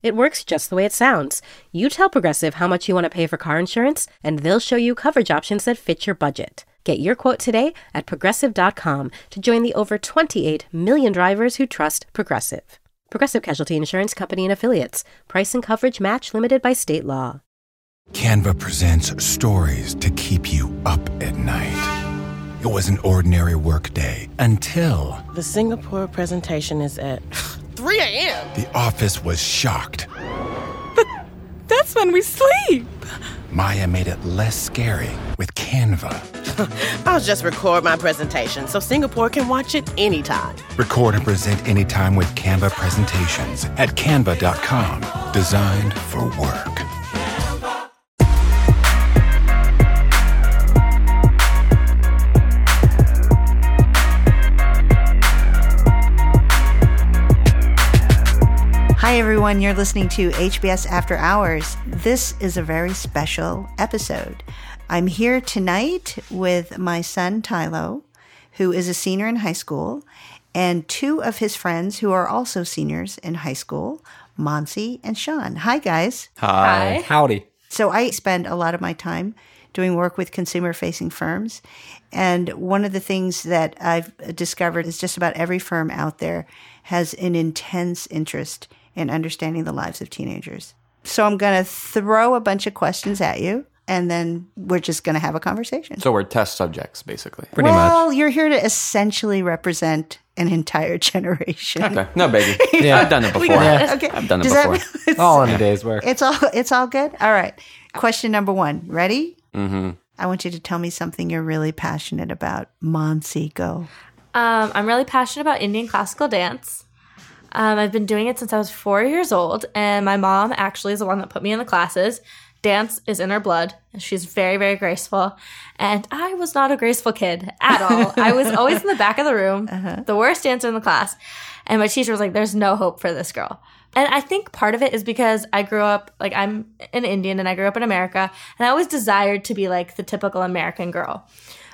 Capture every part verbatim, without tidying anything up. It works just the way it sounds. You tell Progressive how much you want to pay for car insurance, and they'll show you coverage options that fit your budget. Get your quote today at progressive dot com to join the over twenty-eight million drivers who trust Progressive. Progressive Casualty Insurance Company and Affiliates. Price and coverage match limited by state law. Canva presents stories to keep you up at night. It was an ordinary workday until... the Singapore presentation is at three a.m. The office was shocked. That's when we sleep. Maya made it less scary with Canva. I'll just record my presentation so Singapore can watch it anytime. Record and present anytime with Canva presentations at canva dot com. Designed for work. Hi, everyone. You're listening to H B S After Hours. This is a very special episode. I'm here tonight with my son, Tylo, who is a senior in high school, and two of his friends who are also seniors in high school, Monsi and Sean. Hi, guys. Hi. Hi. Howdy. So I spend a lot of my time doing work with consumer-facing firms, and one of the things that I've discovered is just about every firm out there has an intense interest in understanding the lives of teenagers. So I'm going to throw a bunch of questions at you, and then we're just going to have a conversation. So we're test subjects, basically. Pretty well, much. Well, you're here to essentially represent an entire generation. Okay. No, baby. Yeah. I've done it before. Yeah. Okay. I've done it Does before. That, it's all in a day's work. It's all, it's all good? All right. Question number one. Ready? Mm-hmm. I want you to tell me something you're really passionate about. Monsi, go. Um, I'm really passionate about Indian classical dance. Um, I've been doing it since I was four years old, and my mom actually is the one that put me in the classes. Dance is in her blood. She's very, very graceful, and I was not a graceful kid at all. I was always in the back of the room, uh-huh. the worst dancer in the class, and my teacher was like, there's no hope for this girl. And I think part of it is because I grew up, like, I'm an Indian, and I grew up in America, and I always desired to be, like, the typical American girl.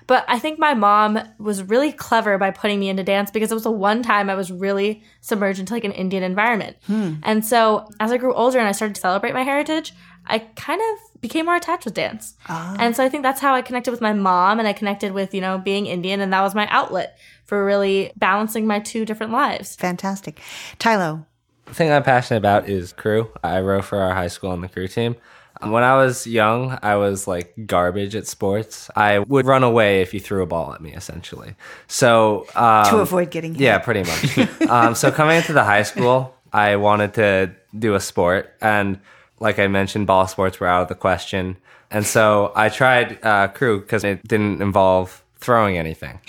But I think my mom was really clever by putting me into dance because it was the one time I was really submerged into like an Indian environment. Hmm. And so as I grew older and I started to celebrate my heritage, I kind of became more attached with dance. Oh. And so I think that's how I connected with my mom, and I connected with, you know, being Indian. And that was my outlet for really balancing my two different lives. Fantastic. Tylo. The thing I'm passionate about is crew. I row for our high school on the crew team. When I was young, I was like garbage at sports. I would run away if you threw a ball at me, essentially. So um, to avoid getting hit. Yeah, pretty much. um, so coming into the high school, I wanted to do a sport. And like I mentioned, ball sports were out of the question. And so I tried uh, crew because it didn't involve throwing anything.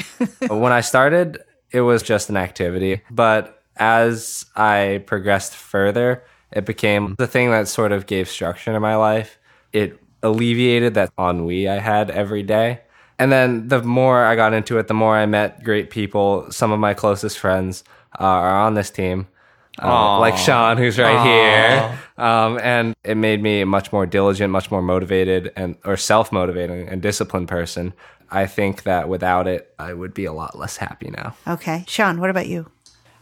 When I started, it was just an activity. But as I progressed further, it became the thing that sort of gave structure to my life. It alleviated that ennui I had every day. And then the more I got into it, the more I met great people. Some of my closest friends uh, are on this team, uh, like Sean, who's right Aww. here. Um, and it made me a much more diligent, much more motivated, and or self-motivating and disciplined person. I think that without it, I would be a lot less happy now. Okay. Sean, what about you?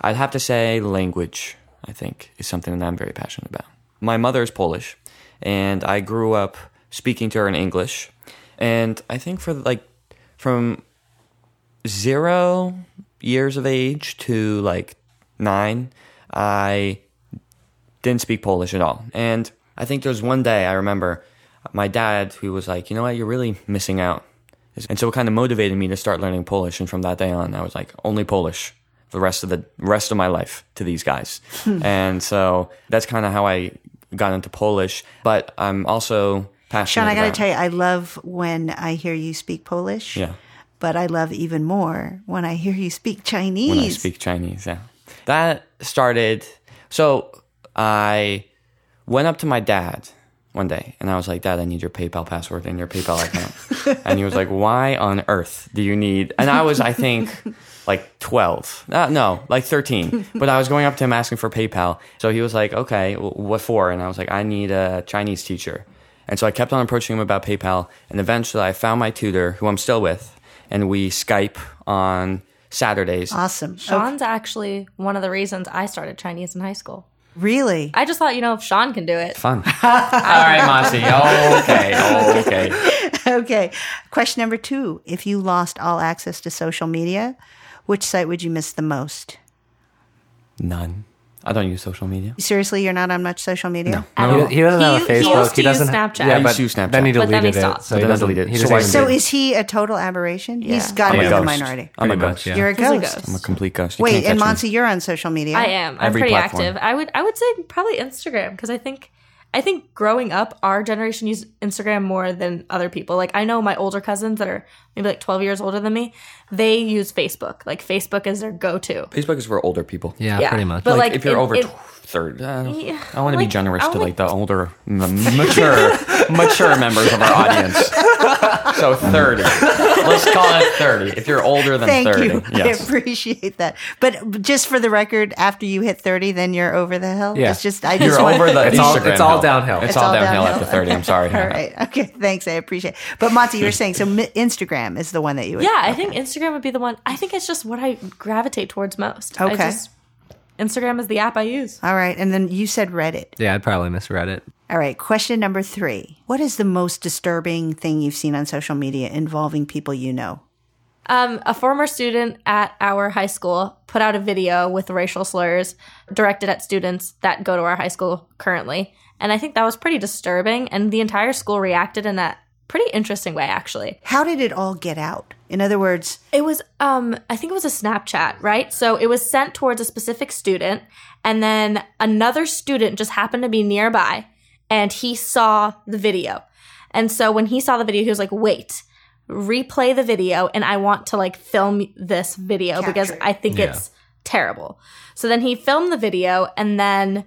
I'd have to say language, I think, is something that I'm very passionate about. My mother is Polish, and I grew up speaking to her in English. And I think for like from zero years of age to like nine, I didn't speak Polish at all. And I think there was one day I remember my dad who was like, you know what, you're really missing out. And so it kind of motivated me to start learning Polish. And from that day on, I was like, only Polish the rest of the rest of my life to these guys. And so that's kind of how I got into Polish. But I'm also passionate about... Sean, I got to tell you, I love when I hear you speak Polish. Yeah. But I love even more when I hear you speak Chinese. When I speak Chinese, yeah. That started... So I went up to my dad one day. And I was like, Dad, I need your PayPal password and your PayPal account. And he was like, why on earth do you need... And I was, I think... like twelve, uh, no, like thirteen. But I was going up to him asking for PayPal. So he was like, okay, what for? And I was like, I need a Chinese teacher. And so I kept on approaching him about PayPal. And eventually I found my tutor, who I'm still with, and we Skype on Saturdays. Awesome. Sean's okay. Actually one of the reasons I started Chinese in high school. Really? I just thought, you know, if Sean can do it. Fun. All right, Monsi. Oh, okay. Oh, okay. Okay. Question number two. If you lost all access to social media, which site would you miss the most? None. I don't use social media. Seriously, you're not on much social media? No. He, he doesn't he, have a Facebook. He, he doesn't have Snapchat. Yeah, yeah, but he used Snapchat. Then he deleted then he it. So he doesn't delete it. He so, so is he a total aberration? Yeah. He's got to be in the minority. I'm a ghost. Yeah. You're a ghost. a ghost. I'm a complete ghost. You Wait, and Monsi, you're on social media. I am. I'm Every pretty platform. active. I would I would say probably Instagram, because I think I think growing up, our generation used Instagram more than other people. Like, I know my older cousins that are maybe like twelve years older than me, they use Facebook. Like, Facebook is their go-to. Facebook is for older people. Yeah, yeah. pretty much. But like, like if you're it, over it, thirty, uh, yeah, I want to like, be generous to like, like the older, mature, mature members of our audience. So thirty. Let's call it thirty. If you're older than Thank thirty. You. Yes. I appreciate that. But just for the record, after you hit thirty, then you're over the hill. Yeah. It's just, I just you're over the It's all, it's all downhill. It's, it's all downhill, downhill after thirty. I'm sorry. All right. Okay. Thanks. I appreciate it. But Monsi, you were saying, so Instagram is the one that you would. Yeah, okay. I think Instagram would be the one. I think it's just what I gravitate towards most. Okay. I just, Instagram is the app I use. All right. And then you said Reddit. Yeah, I'd probably miss Reddit. All right. Question number three. What is the most disturbing thing you've seen on social media involving people you know? Um, a former student at our high school put out a video with racial slurs directed at students that go to our high school currently. And I think that was pretty disturbing. And the entire school reacted in that pretty interesting way, actually. How did it all get out? In other words, it was, um, I think it was a Snapchat, right? So it was sent towards a specific student, and then another student just happened to be nearby, and he saw the video. And so when he saw the video, he was like, wait, replay the video, and I want to, like, film this video Capture. because I think yeah. it's terrible. So then he filmed the video, and then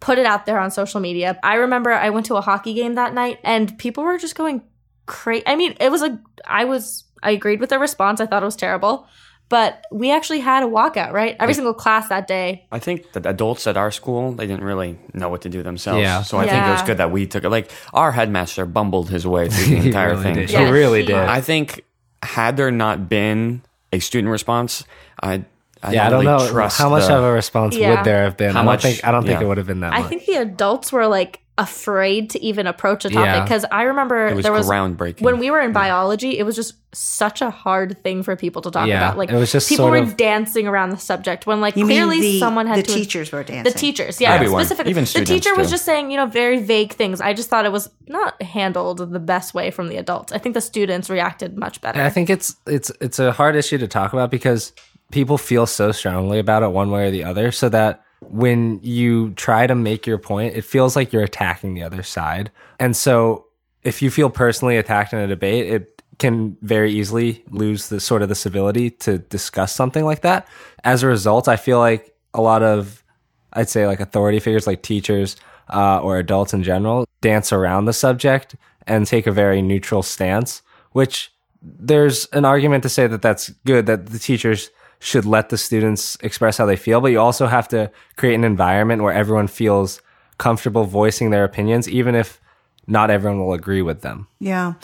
put it out there on social media. I remember I went to a hockey game that night, and people were just going crazy. I mean, it was a, I was... I agreed with their response. I thought it was terrible. But we actually had a walkout, right? Every like, single class that day. I think that adults at our school, they didn't really know what to do themselves. Yeah. So I yeah. think it was good that we took it. Like, our headmaster bumbled his way through the entire really thing. Did. He yeah, really he, did. I think had there not been a student response, I I yeah, don't, I don't really know. Trust How much the, of a response yeah. would there have been? How I don't, much, think, I don't yeah. think it would have been that I much. I think the adults were like, afraid to even approach a topic because yeah. I remember it was there was groundbreaking when we were in biology. It was just such a hard thing for people to talk yeah. about. Like it was just people sort of, were dancing around the subject when like clearly the, someone had the to, teachers were dancing. The teachers, yeah, Everyone, specifically. Even students the teacher too. was just saying you know very vague things. I just thought it was not handled the best way from the adults. I think the students reacted much better. And I think it's it's it's a hard issue to talk about because people feel so strongly about it one way or the other, so that. When you try to make your point, it feels like you're attacking the other side. And so if you feel personally attacked in a debate, it can very easily lose the sort of the civility to discuss something like that. As a result, I feel like a lot of, I'd say like authority figures like teachers uh, or adults in general dance around the subject and take a very neutral stance, which there's an argument to say that that's good, that the teachers should let the students express how they feel, but you also have to create an environment where everyone feels comfortable voicing their opinions, even if not everyone will agree with them. Yeah.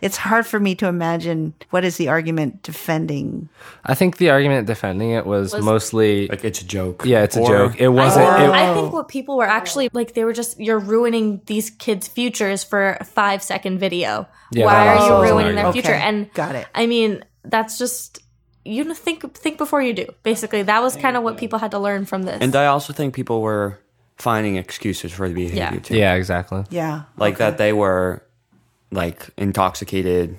It's hard for me to imagine what is the argument defending. I think the argument defending it was, was mostly... Like, it's a joke. Yeah, it's or, a joke. It wasn't... I, it, I think what people were actually... Like, they were just, you're ruining these kids' futures for a five-second video. Yeah, Why are you ruining their future? Okay, and got it. I mean, that's just... You think think before you do. Basically, that was kind of what people had to learn from this. And I also think people were finding excuses for the behavior yeah. too. Yeah, exactly. Yeah, like okay. that they were like intoxicated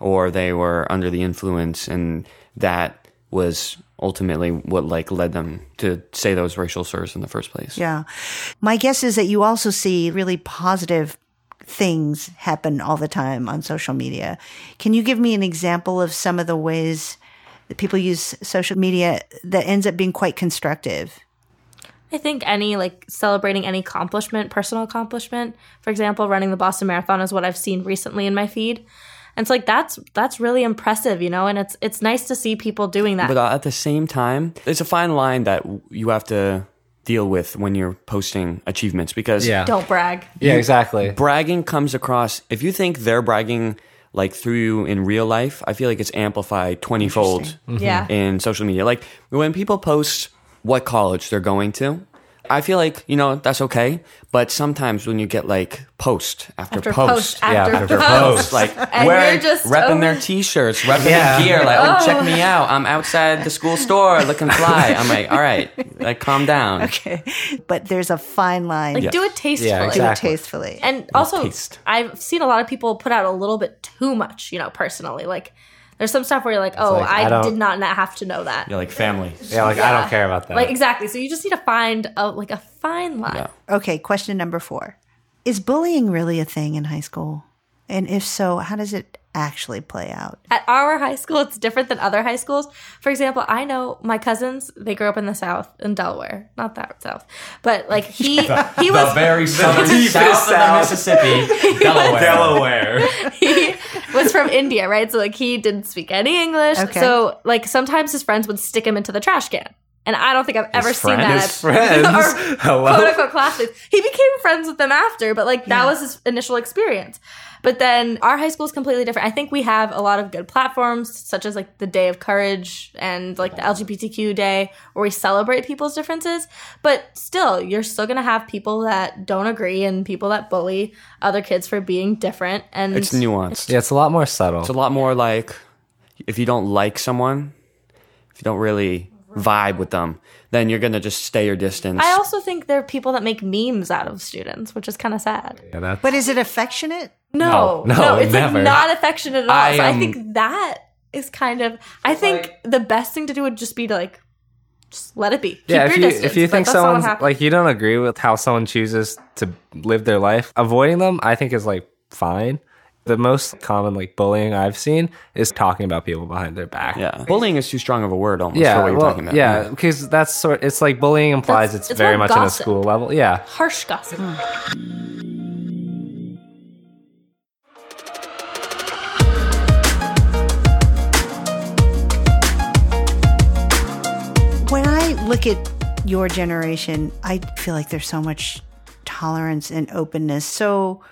or they were under the influence, and that was ultimately what like led them to say those racial slurs in the first place. Yeah, my guess is that you also see really positive things happen all the time on social media. Can you give me an example of some of the ways? People use social media that ends up being quite constructive? I think any, like, celebrating any accomplishment, personal accomplishment. For example, running the Boston Marathon is what I've seen recently in my feed. And it's like, that's that's really impressive, you know, and it's it's nice to see people doing that. But at the same time, it's a fine line that you have to deal with when you're posting achievements, because yeah. don't brag. Yeah, exactly. Bragging comes across, if you think they're bragging like through you in real life, I feel like it's amplified twenty-fold mm-hmm. yeah. in social media. Like when people post what college they're going to, I feel like, you know, that's okay. But sometimes when you get like post after, after post, post, after, yeah, after post, post like wearing, just, repping oh. their t-shirts, repping yeah. their gear, like, oh. oh, check me out. I'm outside the school store looking fly. I'm like, all right, like, calm down. Okay. But there's a fine line. Like, yes. do it tastefully. Yeah, exactly. Do it tastefully. And also, taste. I've seen a lot of people put out a little bit too much, you know, personally. Like, there's some stuff where you're like, oh, like, I, I did not have to know that. You're like, family. Yeah, like, yeah. I don't care about that. Like, exactly. So you just need to find, a, like, a fine line. Yeah. Okay, question number four. Is bullying really a thing in high school? And if so, how does it actually play out? At our high school, it's different than other high schools. For example, I know my cousins, they grew up in the South, in Delaware. Not that South. But, like, he, the, he was... The very southern the south, south of the Mississippi, Delaware. Delaware. He was from India, right? So, like, he didn't speak any English. Okay. So, like, sometimes his friends would stick him into the trash can. And I don't think I've ever his seen friend, that. His friends. Or quote-unquote classmates. He became friends with them after, but, like, that yeah. was his initial experience. But then our high school is completely different. I think we have a lot of good platforms, such as, like, the Day of Courage and, like, the L G B T Q Day, where we celebrate people's differences. But still, you're still going to have people that don't agree and people that bully other kids for being different. And it's nuanced. It's, yeah, it's a lot more subtle. It's a lot more, like, if you don't like someone, if you don't really... vibe with them, then you're gonna just stay your distance. I also think there are people that make memes out of students, which is kind of sad. Yeah, but is it affectionate? No, no, no it's never. Like not affectionate at all. I, so um, I think that is kind of. I think like, the best thing to do would just be to like, just let it be. Keep yeah, if your you distance. If you think like, someone's like you don't agree with how someone chooses to live their life, avoiding them, I think is like fine. The most common like bullying I've seen is talking about people behind their back. Yeah, bullying is too strong of a word almost yeah, for what you're well, talking about. Yeah, because yeah. that's sort. It's like bullying implies that's, it's, it's very much on a school level. Yeah, harsh gossip. When I look at your generation, I feel like there's so much tolerance and openness. So.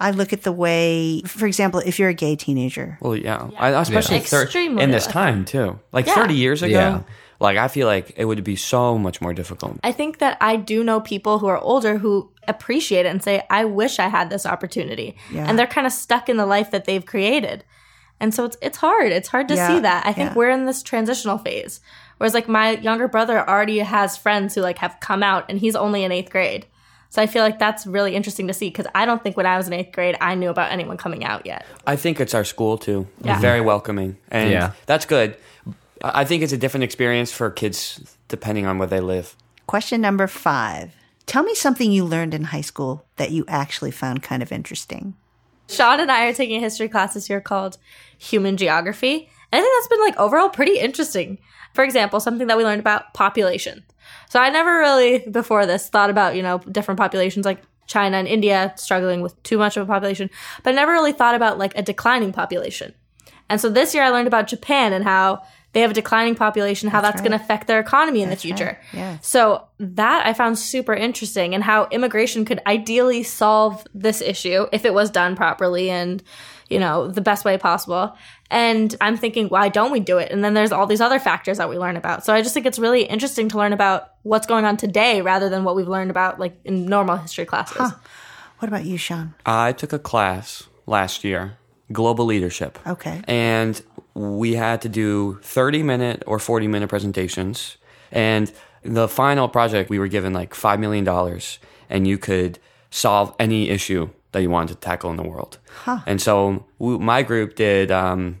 I look at the way, for example, if you're a gay teenager. Well, yeah. yeah. I, especially yeah. thir- in this time, too. Like yeah. thirty years ago, yeah. like I feel like it would be so much more difficult. I think that I do know people who are older who appreciate it and say, I wish I had this opportunity. Yeah. And they're kind of stuck in the life that they've created. And so it's it's hard. It's hard to yeah. see that. I think yeah. we're in this transitional phase. Whereas like my younger brother already has friends who like have come out and he's only in eighth grade. So I feel like that's really interesting to see because I don't think when I was in eighth grade I knew about anyone coming out yet. I think it's our school too. Yeah. Very welcoming. And yeah. that's good. I think it's a different experience for kids depending on where they live. Question number five. Tell me something you learned in high school that you actually found kind of interesting. Sean and I are taking a history class this year called Human Geography. And I think that's been like overall pretty interesting. For example, something that we learned about population. So I never really, before this, thought about, you know, different populations like China and India struggling with too much of a population. But I never really thought about, like, a declining population. And so this year I learned about Japan and how they have a declining population, how that's, that's right. going to affect their economy in that's the future. Right. Yeah. So that I found super interesting and how immigration could ideally solve this issue if it was done properly and, you know, the best way possible. And I'm thinking, why don't we do it? And then there's all these other factors that we learn about. So I just think it's really interesting to learn about what's going on today rather than what we've learned about like in normal history classes. Huh. What about you, Sean? I took a class last year, Global Leadership. Okay. And we had to do thirty-minute or forty-minute presentations. And the final project, we were given like five million dollars and you could solve any issue that you wanted to tackle in the world. Huh. And so we, my group did um,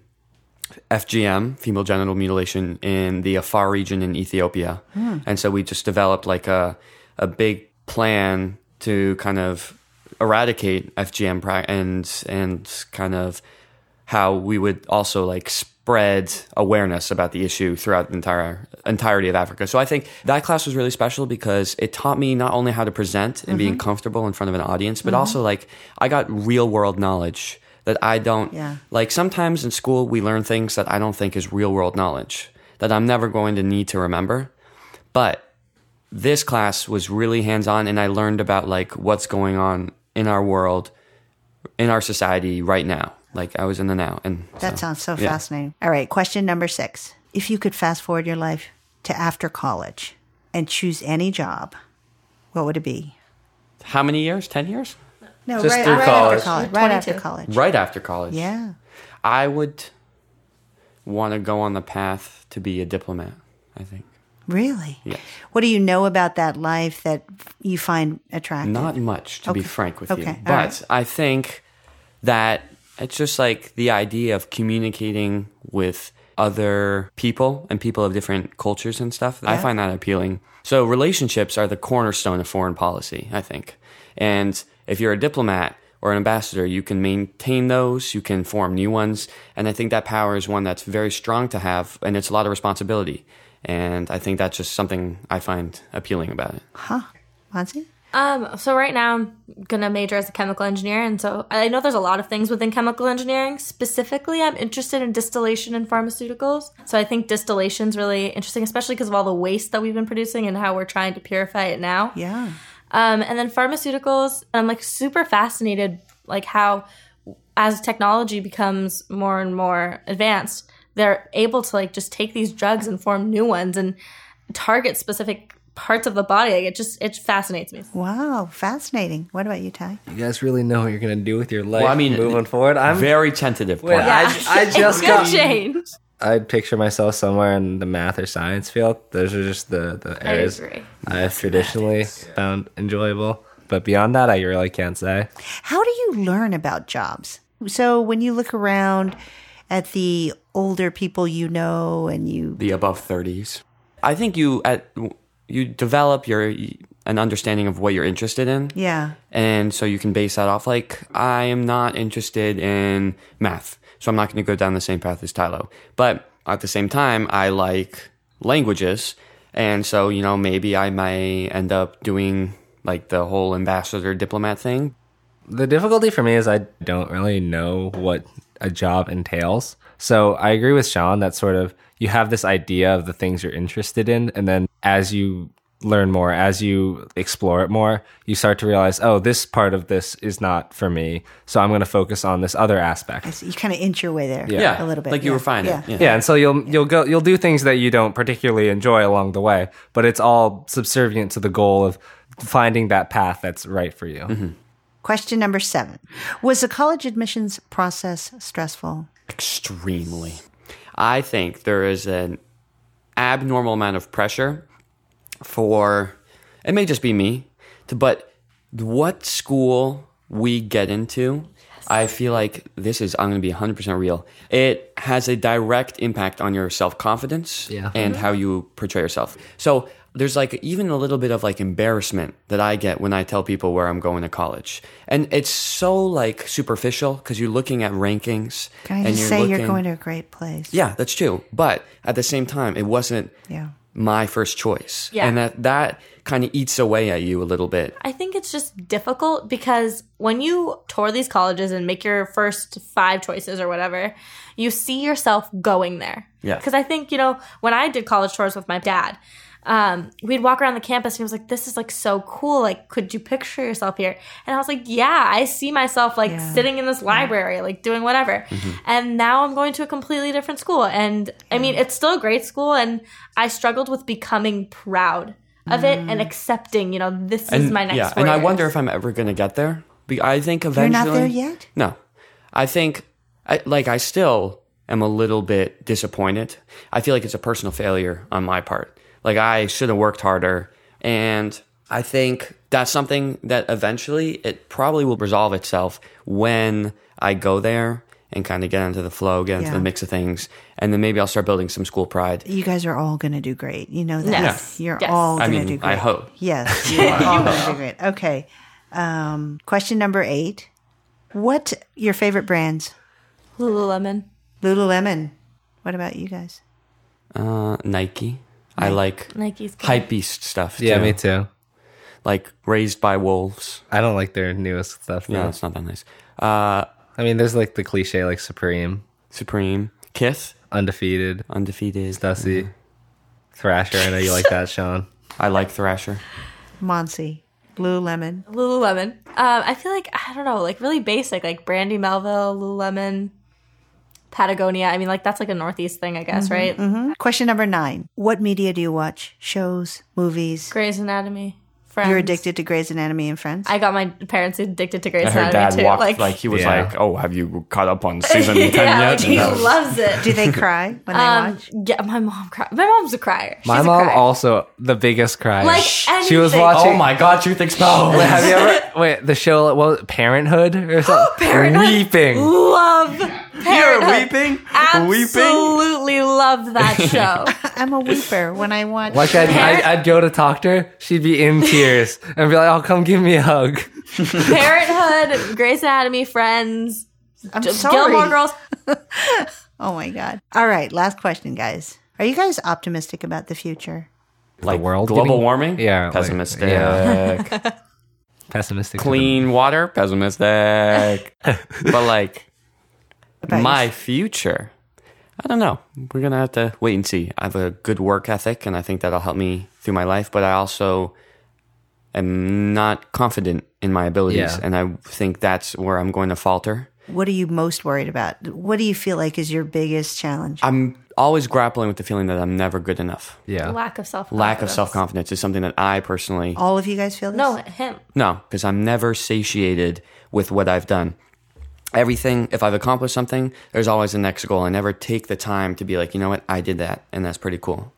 F G M, female genital mutilation, in the Afar region in Ethiopia. Mm. And so we just developed like a, a big plan to kind of eradicate F G M pra- and, and kind of how we would also like sp- spread awareness about the issue throughout the entire entirety of Africa. So I think that class was really special because it taught me not only how to present and mm-hmm. being comfortable in front of an audience, but mm-hmm. also like I got real world knowledge that I don't, yeah. like sometimes in school we learn things that I don't think is real world knowledge that I'm never going to need to remember. But this class was really hands-on, and I learned about like what's going on in our world, in our society right now. Like I was in the now. And that so, sounds so yeah. fascinating. All right. Question number six. If you could fast forward your life to after college and choose any job, what would it be? How many years? ten years? No, Just right, through right college. after college. Right after college. Right after college. Yeah. I would want to go on the path to be a diplomat, I think. Really? Yes. What do you know about that life that you find attractive? Not much, to okay. be frank with okay. you. All but right. I think that it's just like the idea of communicating with other people and people of different cultures and stuff. Yeah. I find that appealing. So relationships are the cornerstone of foreign policy, I think. And if you're a diplomat or an ambassador, you can maintain those, you can form new ones. And I think that power is one that's very strong to have, and it's a lot of responsibility. And I think that's just something I find appealing about it. Huh. Monsi? Um, so right now I'm going to major as a chemical engineer. And so I know there's a lot of things within chemical engineering. Specifically, I'm interested in distillation and pharmaceuticals. So I think distillation is really interesting, especially because of all the waste that we've been producing and how we're trying to purify it now. Yeah. Um, and then pharmaceuticals, I'm like super fascinated, like how as technology becomes more and more advanced, they're able to like just take these drugs and form new ones and target specific parts of the body. Like it just it fascinates me. Wow, fascinating. What about you, Ty? You guys really know what you're going to do with your life well, I mean, moving forward. I'm very tentative. Wait, yeah. I, I just got change. I picture myself somewhere in the math or science field. Those are just the, the areas I, I have traditionally yeah. found enjoyable. But beyond that, I really can't say. How do you learn about jobs? So when you look around at the older people you know and you... The above thirties. I think you at you develop your an understanding of what you're interested in. Yeah. And so you can base that off. Like, I am not interested in math, so I'm not going to go down the same path as Tylo. But at the same time, I like languages. And so, you know, maybe I may end up doing like the whole ambassador diplomat thing. The difficulty for me is I don't really know what a job entails. So I agree with Sean that sort of you have this idea of the things you're interested in. And then as you learn more, as you explore it more, you start to realize, oh, this part of this is not for me. So I'm going to focus on this other aspect. You kind of inch your way there yeah. Yeah. a little bit. Like you yeah. refine yeah. it. Yeah. yeah. And so you'll, yeah. you'll go, you'll do things that you don't particularly enjoy along the way, but it's all subservient to the goal of finding that path that's right for you. Mm-hmm. Question number seven. Was the college admissions process stressful? Extremely. I think there is an abnormal amount of pressure for, it may just be me, to, but what school we get into, yes. I feel like this is, I'm going to be one hundred percent real. It has a direct impact on your self-confidence yeah. and how you portray yourself. So there's like even a little bit of like embarrassment that I get when I tell people where I'm going to college. And it's so like superficial because you're looking at rankings. Can I just and you're say looking, you're going to a great place? Yeah, that's true. But at the same time, it wasn't yeah. my first choice. Yeah. And that, that kind of eats away at you a little bit. I think it's just difficult because when you tour these colleges and make your first five choices or whatever, you see yourself going there. Yeah. Because I think, you know, when I did college tours with my dad, Um, we'd walk around the campus and he was like, this is like so cool. Like, could you picture yourself here? And I was like, yeah, I see myself like yeah. sitting in this library, yeah. like doing whatever. Mm-hmm. And now I'm going to a completely different school. And yeah. I mean, it's still a great school. And I struggled with becoming proud of mm. it and accepting, you know, this and, is my next yeah. four and years. I wonder if I'm ever going to get there. I think eventually. You're not there yet? No. I think, I, like, I still am a little bit disappointed. I feel like it's a personal failure on my part. Like, I should have worked harder. And I think that's something that eventually it probably will resolve itself when I go there and kind of get into the flow, get into yeah. the mix of things. And then maybe I'll start building some school pride. You guys are all going to do great. You know that. Yes. You're yes. all going mean, to do great. I hope. Yes, you're all going to do great. Okay. Um, question number eight. What your favorite brands? Lululemon. Lululemon. What about you guys? Uh, Nike. Ni- I like Nike's hype-beast stuff, too. Yeah, me too. Like Raised by Wolves. I don't like their newest stuff, though. No, it's not that nice. Uh, I mean, there's like the cliche, like Supreme. Supreme. Kiss. Undefeated. Undefeated. Stussy. Yeah. Thrasher. I know you like that, Sean. I like Thrasher. Monsi. Lululemon. Lululemon. Um, I feel like, I don't know, like really basic, like Brandy Melville, Lululemon, Patagonia. I mean, like that's like a Northeast thing, I guess, mm-hmm, right? Mm-hmm. Question number nine. What media do you watch? Shows, movies? Grey's Anatomy. Friends. You're addicted to Grey's Anatomy and Friends? I got my parents addicted to Grey's Anatomy, too. I heard Dad walked, like, like, he was yeah. like, oh, have you caught up on season ten yeah, yet? He was... loves it. Do they cry when um, they watch? Yeah, my mom cries. My mom's a crier. She's my mom a crier. Also, the biggest crier. Like anything. She was watching. Oh, my God, Truth Exposes. Wait, have you ever, wait, the show, what, Parenthood or something? Parenthood. Weeping. Love Parenthood. You're weeping? Absolutely weeping? Love that show. I'm a weeper when I watch. Like, I'd, I'd, I'd go to talk to her. She'd be in tears. And be like, oh, come give me a hug. Parenthood, Grey's Anatomy, Friends, I'm G- sorry. Gilmore Girls. Oh, my God. All right, last question, guys. Are you guys optimistic about the future? Like the world global getting... warming? Yeah. Pessimistic. Like, yeah. Pessimistic. Clean water? Pessimistic. But, like, about my you? future, I don't know. We're going to have to wait and see. I have a good work ethic, and I think that'll help me through my life. But I also... I'm not confident in my abilities, yeah. and I think that's where I'm going to falter. What are you most worried about? What do you feel like is your biggest challenge? I'm always grappling with the feeling that I'm never good enough. Yeah, lack of self-confidence. Lack of self-confidence is something that I personally... All of you guys feel this? No, him. No, because I'm never satiated with what I've done. Everything, if I've accomplished something, there's always the next goal. I never take the time to be like, you know what, I did that, and that's pretty cool.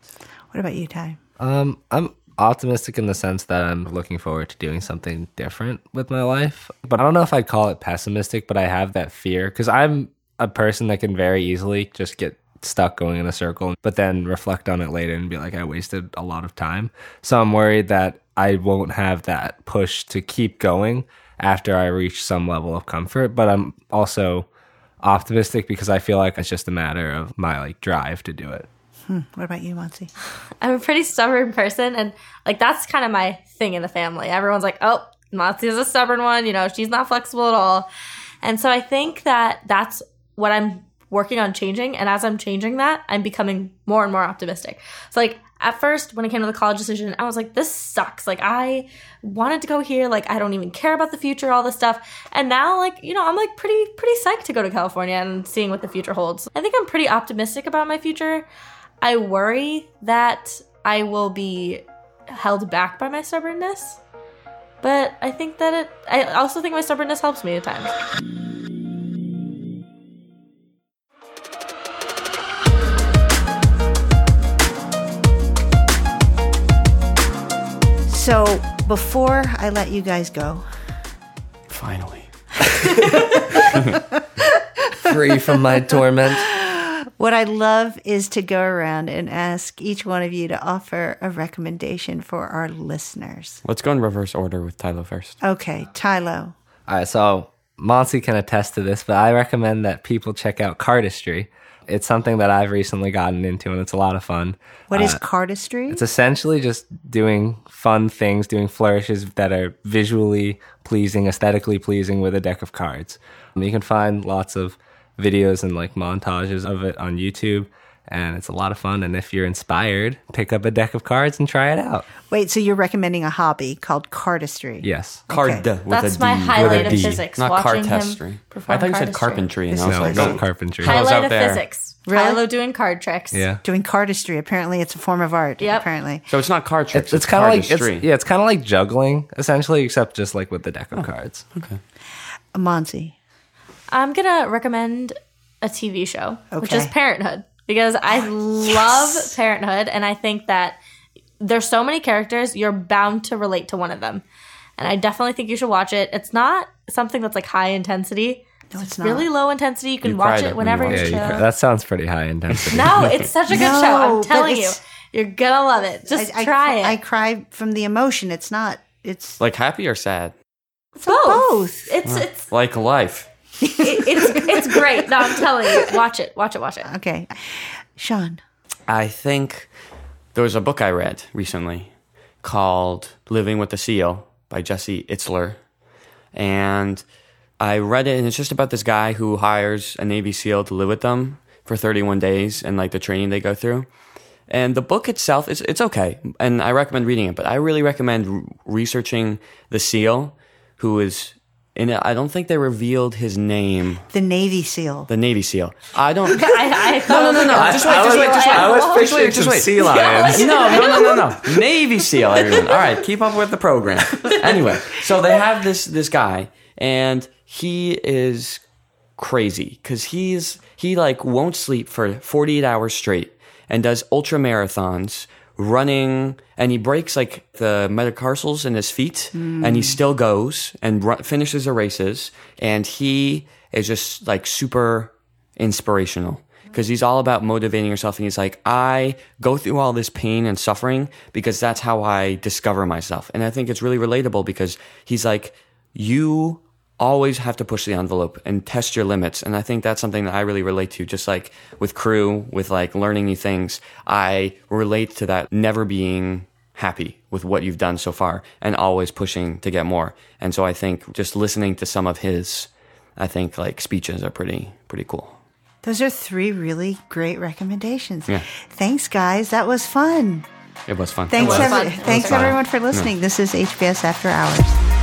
What about you, Ty? Um, I'm... optimistic in the sense that I'm looking forward to doing something different with my life. But I don't know if I'd call it pessimistic, but I have that fear because I'm a person that can very easily just get stuck going in a circle, but then reflect on it later and be like, I wasted a lot of time. So I'm worried that I won't have that push to keep going after I reach some level of comfort. But I'm also optimistic because I feel like it's just a matter of my like drive to do it. Hmm. What about you, Monsi? I'm a pretty stubborn person, and like that's kind of my thing in the family. Everyone's like, oh, Monsi is a stubborn one. You know, she's not flexible at all. And so I think that that's what I'm working on changing. And as I'm changing that, I'm becoming more and more optimistic. So like at first, when it came to the college decision, I was like, this sucks. Like I wanted to go here. Like I don't even care about the future, all this stuff. And now like, you know, I'm like pretty, pretty psyched to go to California and seeing what the future holds. I think I'm pretty optimistic about my future. I worry that I will be held back by my stubbornness, but I think that it, I also think my stubbornness helps me at times. So before I let you guys go, finally, free from my torment. What I love is to go around and ask each one of you to offer a recommendation for our listeners. Let's go in reverse order with Tylo first. Okay, Tylo. All right, so Monsi can attest to this, but I recommend that people check out Cardistry. It's something that I've recently gotten into, and it's a lot of fun. What uh, is Cardistry? It's essentially just doing fun things, doing flourishes that are visually pleasing, aesthetically pleasing with a deck of cards. And you can find lots of videos and like montages of it on YouTube, and it's a lot of fun. And if you're inspired, pick up a deck of cards and try it out. Wait, so you're recommending a hobby called cardistry? Yes, card. Okay. With that's a D. My highlight of physics. Not cardistry. I thought you said carpentry, and I was no, like, not carpentry. Highlight of physics. Really? Tylo doing card tricks. Yeah, doing cardistry. Apparently, it's a form of art. Yep. Apparently, so it's not card tricks. It's, it's, it's kind of like it's, yeah, it's kind of like juggling essentially, except just like with the deck of oh, cards. Okay, Monsi. I'm going to recommend a T V show, okay. which is Parenthood, because I love yes. Parenthood, and I think that there's so many characters, you're bound to relate to one of them. And I definitely think you should watch it. It's not something that's like high intensity. No, it's, it's not. Really low intensity. You can you watch it whenever you, you show. Yeah, you that sounds pretty high intensity. No, it's such a good no, show. I'm telling you. You're going to love it. Just I, try I, it. I cry from the emotion. It's not. It's like happy or sad? It's both. both. It's, it's like life. it, it's it's great. No, I'm telling you. Watch it. Watch it. Watch it. Okay. Sean. I think there was a book I read recently called Living with the Seal by Jesse Itzler. And I read it, and it's just about this guy who hires a Navy SEAL to live with them for thirty-one days and like the training they go through. And the book itself, is it's okay, and I recommend reading it, but I really recommend re- researching the SEAL who is in it. I don't think they revealed his name. The Navy SEAL. The Navy SEAL. I don't... I, I no, no, no, no. I, just wait, just wait, just wait. I was picturing some sea lions. No, no, no, no, no. Navy SEAL, everyone. All right, keep up with the program. Anyway, so they have this this guy, and he is crazy, because he's he like won't sleep for forty-eight hours straight, and does ultra marathons, running, and he breaks like the metatarsals in his feet, mm. and he still goes and run, finishes the races, and he is just like super inspirational, because he's all about motivating yourself, and he's like, I go through all this pain and suffering because that's how I discover myself. And I think it's really relatable, because he's like, you always have to push the envelope and test your limits. And I think that's something that I really relate to, just like with crew, with like learning new things. I relate to that, never being happy with what you've done so far and always pushing to get more. And so I think just listening to some of his, I think like speeches are pretty, pretty cool. Those are three really great recommendations. Yeah. Thanks, guys. That was fun. It was fun. Thanks, was every- fun. Thanks fun. everyone for listening. Yeah. This is H B S After Hours.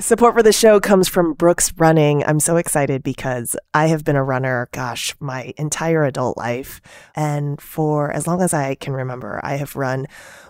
Support for the show comes from Brooks Running. I'm so excited because I have been a runner, gosh, my entire adult life. And for as long as I can remember, I have run